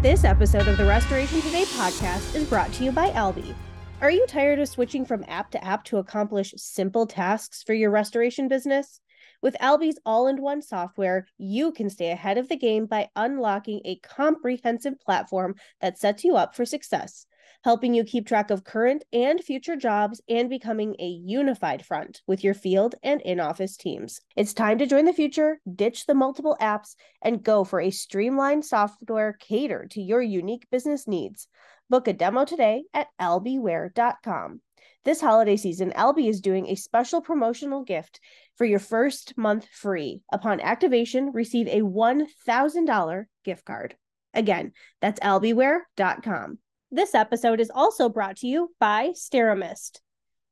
This episode of the Restoration Today podcast is brought to you by Albi. Are you tired of switching from app to app to accomplish simple tasks for your restoration business? With Albi's all-in-one software, you can stay ahead of the game by unlocking a comprehensive platform that sets you up for success, helping you keep track of current and future jobs and becoming a unified front with your field and in-office teams. It's time to join the future, ditch the multiple apps, and go for a streamlined software catered to your unique business needs. Book a demo today at albware.com. This holiday season, Albi is doing a special promotional gift for your first month free. Upon activation, receive a $1,000 gift card. Again, that's albware.com. This episode is also brought to you by Steramist.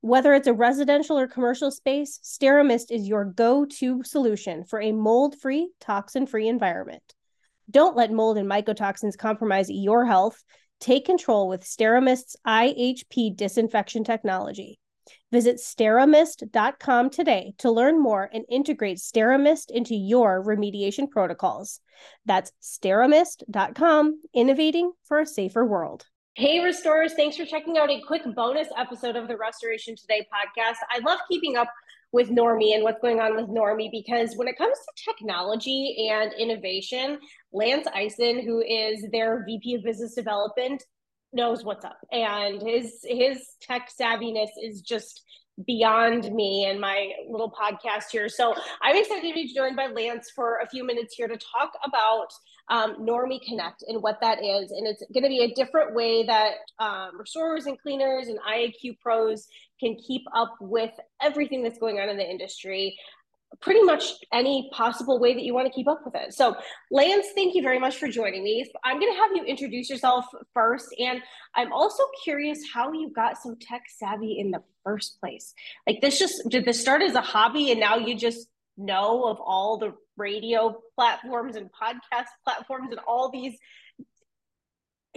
Whether it's a residential or commercial space, Steramist is your go-to solution for a mold-free, toxin-free environment. Don't let mold and mycotoxins compromise your health. Take control with Steramist's IHP disinfection technology. Visit Steramist.com today to learn more and integrate Steramist into your remediation protocols. That's Steramist.com, innovating for a safer world. Hey, restorers, thanks for checking out a quick bonus episode of the Restoration Today podcast. I love keeping up with NORMI and what's going on with NORMI, because when it comes to technology and innovation, Lance Eisen, who is their VP of Business Development, knows what's up. And his tech savviness is just beyond me and my little podcast here. So I'm excited to be joined by Lance for a few minutes here to talk about NORMI Connect and what that is. And it's going to be a different way that restorers and cleaners and IAQ pros can keep up with everything that's going on in the industry, pretty much any possible way that you want to keep up with it. So Lance, thank you very much for joining me. I'm going to have you introduce yourself first. And I'm also curious how you got so tech savvy in the first place. Like, did this start as a hobby and now you just know of all the radio platforms and podcast platforms and all these,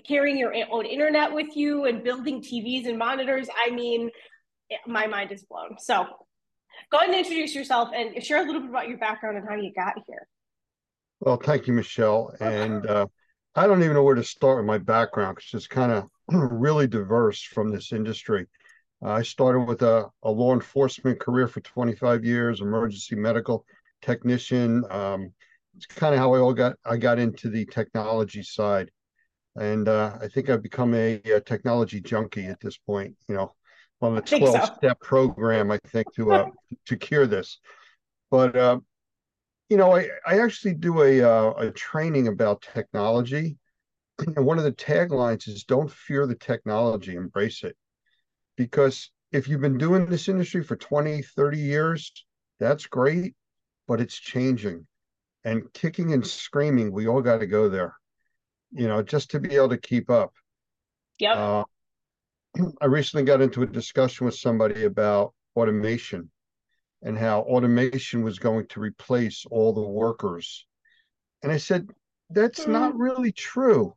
carrying your own internet with you and building TVs and monitors? I mean, my mind is blown. So go ahead and introduce yourself and share a little bit about your background and how you got here. Well, thank you, Michelle. And I don't even know where to start with my background, because it's kind of really diverse from this industry. I started with a law enforcement career for 25 years, emergency medical technician. It's kind of how I got into the technology side. And I think I've become a technology junkie at this point, you know. On the 12-step program, I think, to cure this. But, you know, I actually do a training about technology. And one of the taglines is, don't fear the technology, embrace it. Because if you've been doing this industry for 20, 30 years, that's great, but it's changing. And kicking and screaming, we all got to go there, you know, just to be able to keep up. Yep. I recently got into a discussion with somebody about automation and how automation was going to replace all the workers. And I said, that's not really true.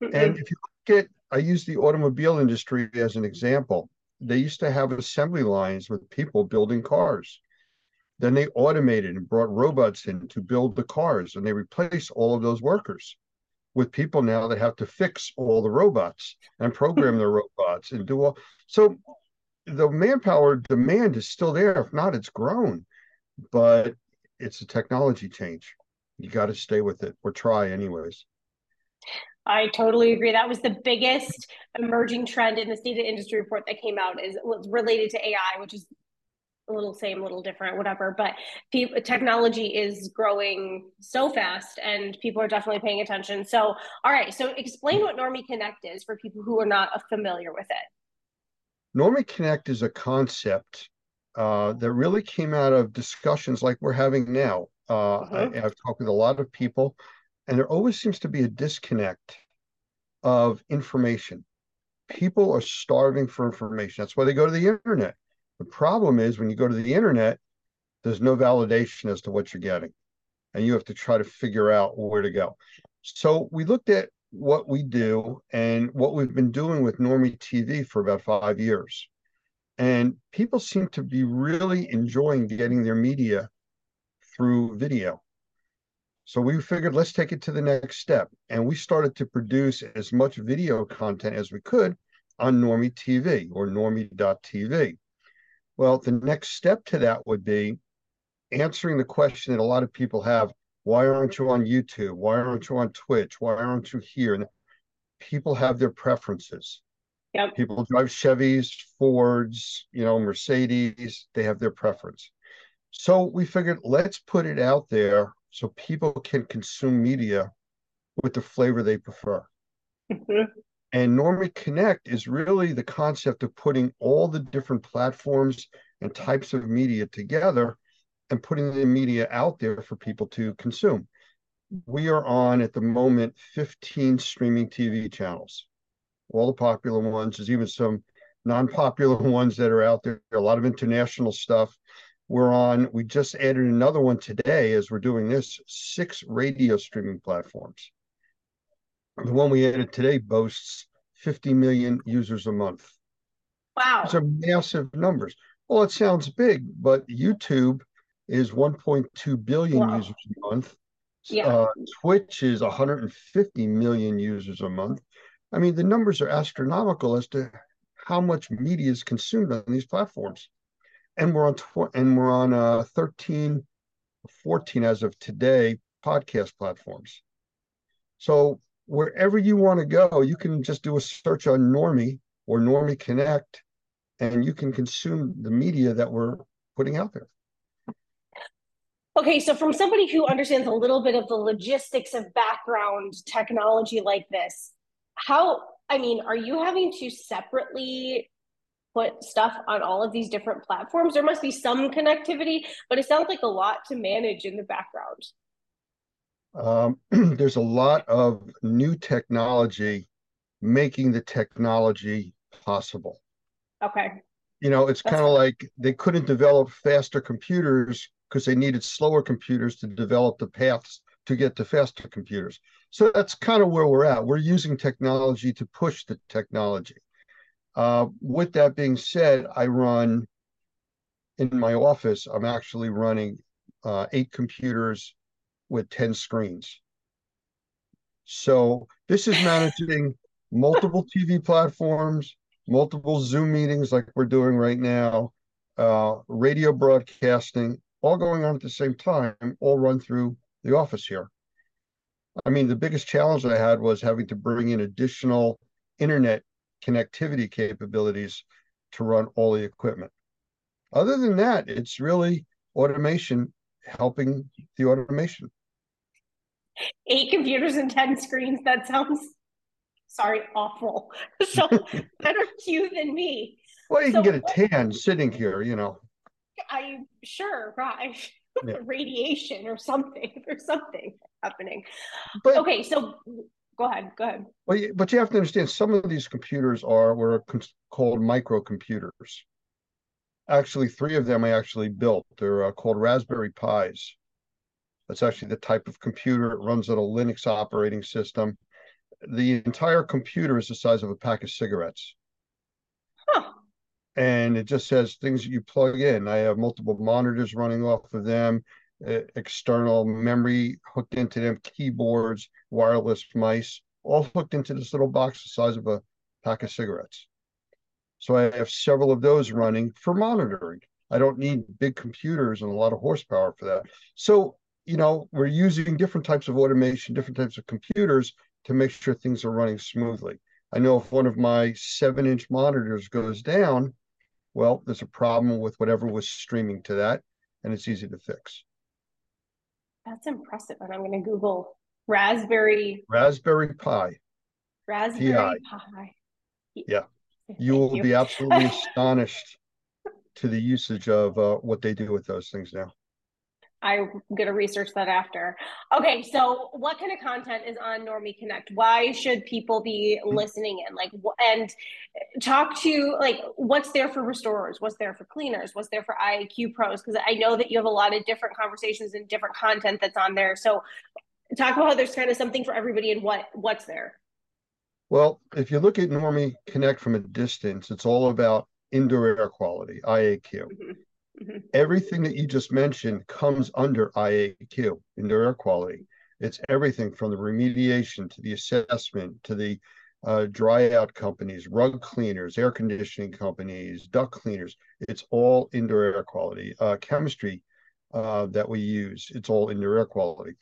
And if you look at, I use the automobile industry as an example. They used to have assembly lines with people building cars. Then they automated and brought robots in to build the cars, and they replaced all of those workers with people now that have to fix all the robots and program the robots and do all. So the manpower demand is still there. If not, it's grown, but it's a technology change. You got to stay with it, or try anyways. I totally agree. That was the biggest emerging trend in the State of Industry report that came out, is related to AI, which is a little same, little different, whatever, but technology is growing so fast and people are definitely paying attention. So, all right. So explain what NORMI Connect is for people who are not familiar with it. NORMI Connect is a concept that really came out of discussions like we're having now. I've talked with a lot of people, and there always seems to be a disconnect of information. People are starving for information. That's why they go to the internet. The problem is, when you go to the internet, there's no validation as to what you're getting, and you have to try to figure out where to go. So we looked at what we do and what we've been doing with NORMI TV for about 5 years, and people seem to be really enjoying getting their media through video. So we figured, let's take it to the next step. And we started to produce as much video content as we could on NORMI TV or NORMI.tv. Well, the next step to that would be answering the question that a lot of people have: why aren't you on YouTube? Why aren't you on Twitch? Why aren't you here? And people have their preferences. Yep. People drive Chevys, Fords, you know, Mercedes. They have their preference. So we figured, let's put it out there so people can consume media with the flavor they prefer. And NORMI Connect is really the concept of putting all the different platforms and types of media together and putting the media out there for people to consume. We are on, at the moment, 15 streaming TV channels. All the popular ones. There's even some non-popular ones that are out there. A lot of international stuff. We're on, we just added another one today as we're doing this, 6 radio streaming platforms. The one we added today boasts 50 million users a month. Wow. Those are massive numbers. Well, it sounds big, but YouTube is 1.2 billion wow. users a month. Yeah. Twitch is 150 million users a month. I mean, the numbers are astronomical as to how much media is consumed on these platforms. And we're on 13, 14 as of today, podcast platforms. So wherever you want to go, you can just do a search on NORMI or NORMI Connect, and you can consume the media that we're putting out there. Okay, so from somebody who understands a little bit of the logistics of background technology like this, are you having to separately put stuff on all of these different platforms? There must be some connectivity, but it sounds like a lot to manage in the background. There's a lot of new technology making the technology possible. Okay. You know, it's kind of like they couldn't develop faster computers because they needed slower computers to develop the paths to get to faster computers. So that's kind of where we're at. We're using technology to push the technology. With that being said, I run, in my office, I'm actually running 8 computers with 10 screens. So this is managing multiple TV platforms, multiple Zoom meetings like we're doing right now, radio broadcasting, all going on at the same time, all run through the office here. I mean, the biggest challenge I had was having to bring in additional internet connectivity capabilities to run all the equipment. Other than that, it's really automation, helping the automation. 8 computers and 10 screens. That sounds, sorry, awful. So better you than me. Well, you can get a tan sitting here, you know. I'm sure, right. Yeah. Radiation or something. There's something happening. But, okay, so go ahead. But you have to understand, some of these computers are what are called microcomputers. Actually, 3 of them I actually built. They're called Raspberry Pis. That's actually the type of computer. It runs on a Linux operating system. The entire computer is the size of a pack of cigarettes. Huh. And it just says things that you plug in. I have multiple monitors running off of them, external memory hooked into them, keyboards, wireless mice, all hooked into this little box the size of a pack of cigarettes. So I have several of those running for monitoring. I don't need big computers and a lot of horsepower for that. So, you know, we're using different types of automation, different types of computers to make sure things are running smoothly. I know if one of my 7-inch monitors goes down, well, there's a problem with whatever was streaming to that, and it's easy to fix. That's impressive. And I'm going to Google Raspberry Pi. Raspberry Pi. Yeah. You will be absolutely astonished to the usage of what they do with those things now. I'm going to research that after. Okay, so what kind of content is on NORMI Connect? Why should people be listening in? What's there for restorers? What's there for cleaners? What's there for IAQ pros? Because I know that you have a lot of different conversations and different content that's on there. So talk about how there's kind of something for everybody and what's there. Well, if you look at NORMI Connect from a distance, it's all about indoor air quality, IAQ. Mm-hmm. Everything that you just mentioned comes under IAQ, indoor air quality. It's everything from the remediation to the assessment to the dry out companies, rug cleaners, air conditioning companies, duct cleaners. It's all indoor air quality. Chemistry that we use, it's all indoor air quality.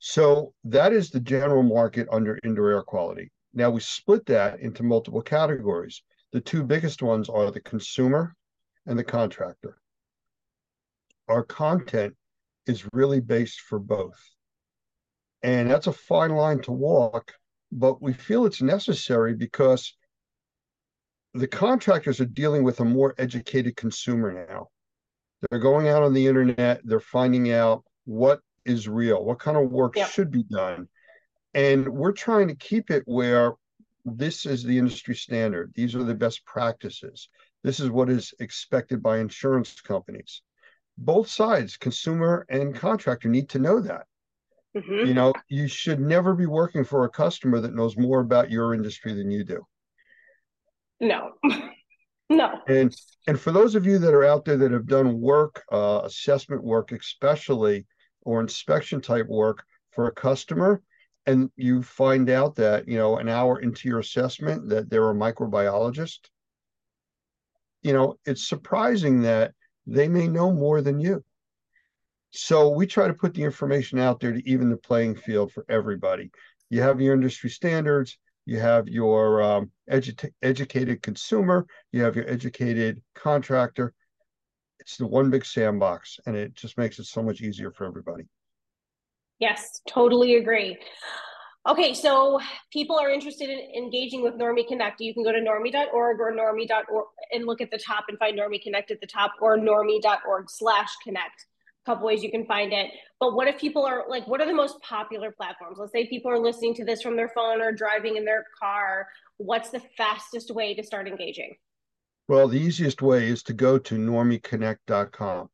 So that is the general market under indoor air quality. Now we split that into multiple categories. The two biggest ones are the consumer and the contractor. Our content is really based for both. And that's a fine line to walk, but we feel it's necessary because the contractors are dealing with a more educated consumer now. They're going out on the internet, they're finding out what is real, what kind of work should be done. And we're trying to keep it where this is the industry standard. These are the best practices. This is what is expected by insurance companies. Both sides, consumer and contractor, need to know that. You know, you should never be working for a customer that knows more about your industry than you do. No, no. And for those of you that are out there that have done work, assessment work especially, or inspection type work for a customer, and you find out that, you know, an hour into your assessment that they're a microbiologist, you know, it's surprising that they may know more than you. So we try to put the information out there to even the playing field for everybody. You have your industry standards, you have your educated consumer, you have your educated contractor. It's the one big sandbox, and it just makes it so much easier for everybody. Yes, totally agree. Okay, so people are interested in engaging with NORMI Connect. You can go to NORMI.org or NORMI.org and look at the top and find NORMI Connect at the top, or NORMI.org/connect. Couple ways you can find it. But what if people are like, what are the most popular platforms? Let's say people are listening to this from their phone or driving in their car. What's the fastest way to start engaging? Well, the easiest way is to go to normiconnect.com.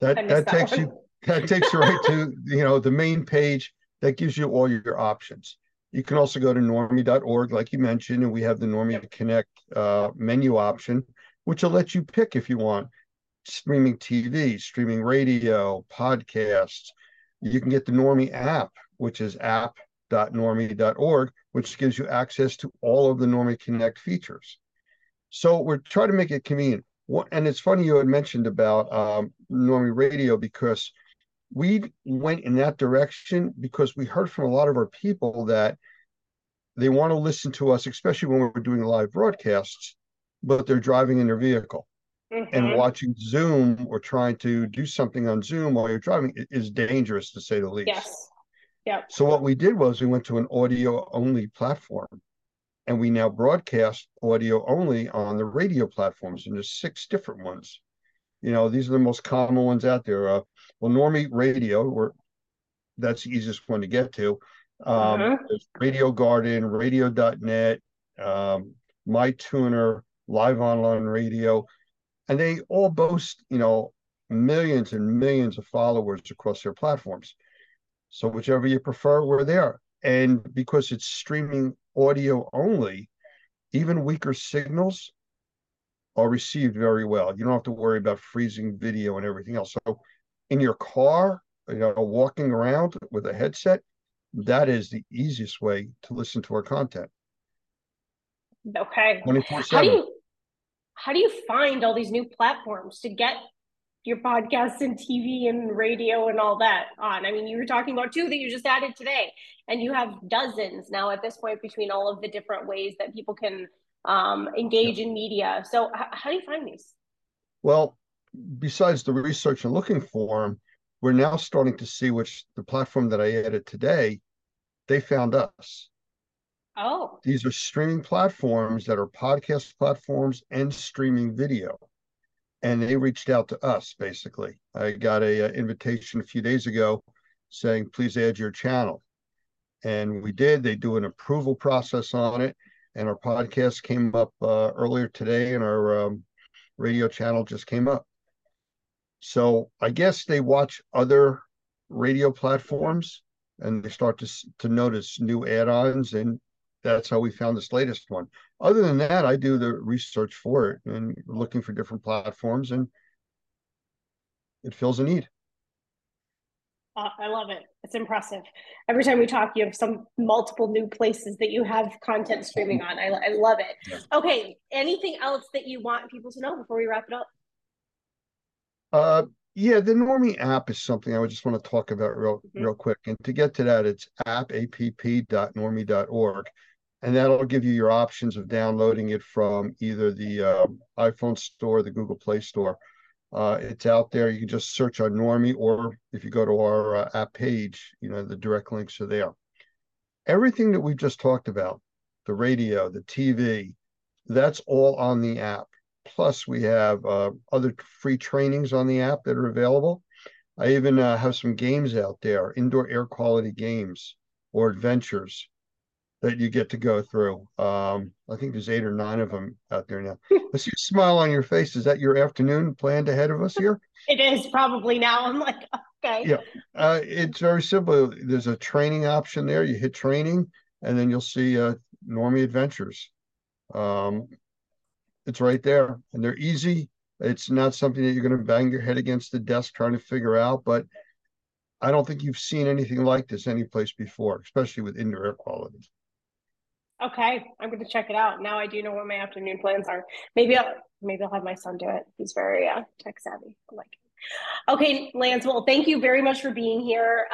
That takes you right to, you know, the main page that gives you all your options. You can also go to normi.org, like you mentioned, and we have the NORMI Connect menu option, which will let you pick if you want streaming TV, streaming radio, podcasts. You can get the NORMI app, which is app.NORMI.org, which gives you access to all of the NORMI Connect features. So we're trying to make it convenient. And it's funny you had mentioned about NORMI Radio, because we went in that direction because we heard from a lot of our people that they want to listen to us, especially when we're doing live broadcasts, but they're driving in their vehicle. And watching Zoom or trying to do something on Zoom while you're driving is dangerous, to say the least. Yes. Yep. So what we did was we went to an audio-only platform, and we now broadcast audio-only on the radio platforms, and there's 6 different ones. You know, these are the most common ones out there. Well, NORMI Radio, that's the easiest one to get to. There's Radio Garden, Radio.net, MyTuner, Live Online Radio. And they all boast, you know, millions and millions of followers across their platforms. So whichever you prefer, we're there. And because it's streaming audio only, even weaker signals are received very well. You don't have to worry about freezing video and everything else. So in your car, you know, walking around with a headset, that is the easiest way to listen to our content. Okay. 24/7. How do you find all these new platforms to get your podcasts and TV and radio and all that on? I mean, you were talking about 2 that you just added today, and you have dozens now at this point between all of the different ways that people can engage in media. So how do you find these? Well, besides the research and looking for them, we're now starting to see which the platform that I added today, they found us. Oh, these are streaming platforms that are podcast platforms and streaming video. And they reached out to us, basically. I got an invitation a few days ago saying, please add your channel. And we did. They do an approval process on it. And our podcast came up earlier today, and our radio channel just came up. So I guess they watch other radio platforms, and they start to notice new add-ons, and that's how we found this latest one. Other than that, I do the research for it and looking for different platforms, and it fills a need. I love it. It's impressive. Every time we talk, you have some multiple new places that you have content streaming on. I love it. Okay. Anything else that you want people to know before we wrap it up? Yeah, the NORMI app is something I would just want to talk about real quick. And to get to that, it's app.NORMI.org. And that'll give you your options of downloading it from either the iPhone store or the Google Play Store. It's out there. You can just search on NORMI, or if you go to our app page, you know, the direct links are there. Everything that we've just talked about, the radio, the TV, that's all on the app. Plus, we have other free trainings on the app that are available. I even have some games out there, indoor air quality games or adventures that you get to go through. I think there's 8 or 9 of them out there now. I see a smile on your face. Is that your afternoon planned ahead of us here? It is probably now. I'm like, okay. Yeah, it's very simple. There's a training option there. You hit training, and then you'll see NORMI Adventures. It's right there, and they're easy. It's not something that you're going to bang your head against the desk trying to figure out, but I don't think you've seen anything like this anyplace before, especially with indoor air quality. Okay, I'm going to check it out. Now I do know what my afternoon plans are. Maybe I'll have my son do it. He's very tech savvy. I like it. Okay, Lance, well, thank you very much for being here.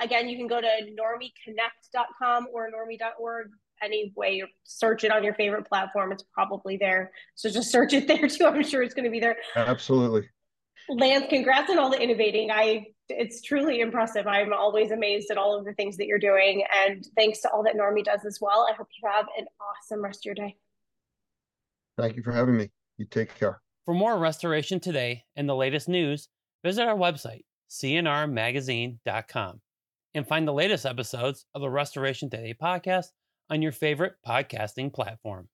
Again, you can go to normiconnect.com or normi.org. Any way you search it on your favorite platform, it's probably there. So just search it there too. I'm sure it's going to be there. Absolutely. Lance, congrats on all the innovating. It's truly impressive. I'm always amazed at all of the things that you're doing. And thanks to all that NORMI does as well. I hope you have an awesome rest of your day. Thank you for having me. You take care. For more Restoration Today and the latest news, visit our website, cnrmagazine.com, and find the latest episodes of the Restoration Today podcast on your favorite podcasting platform.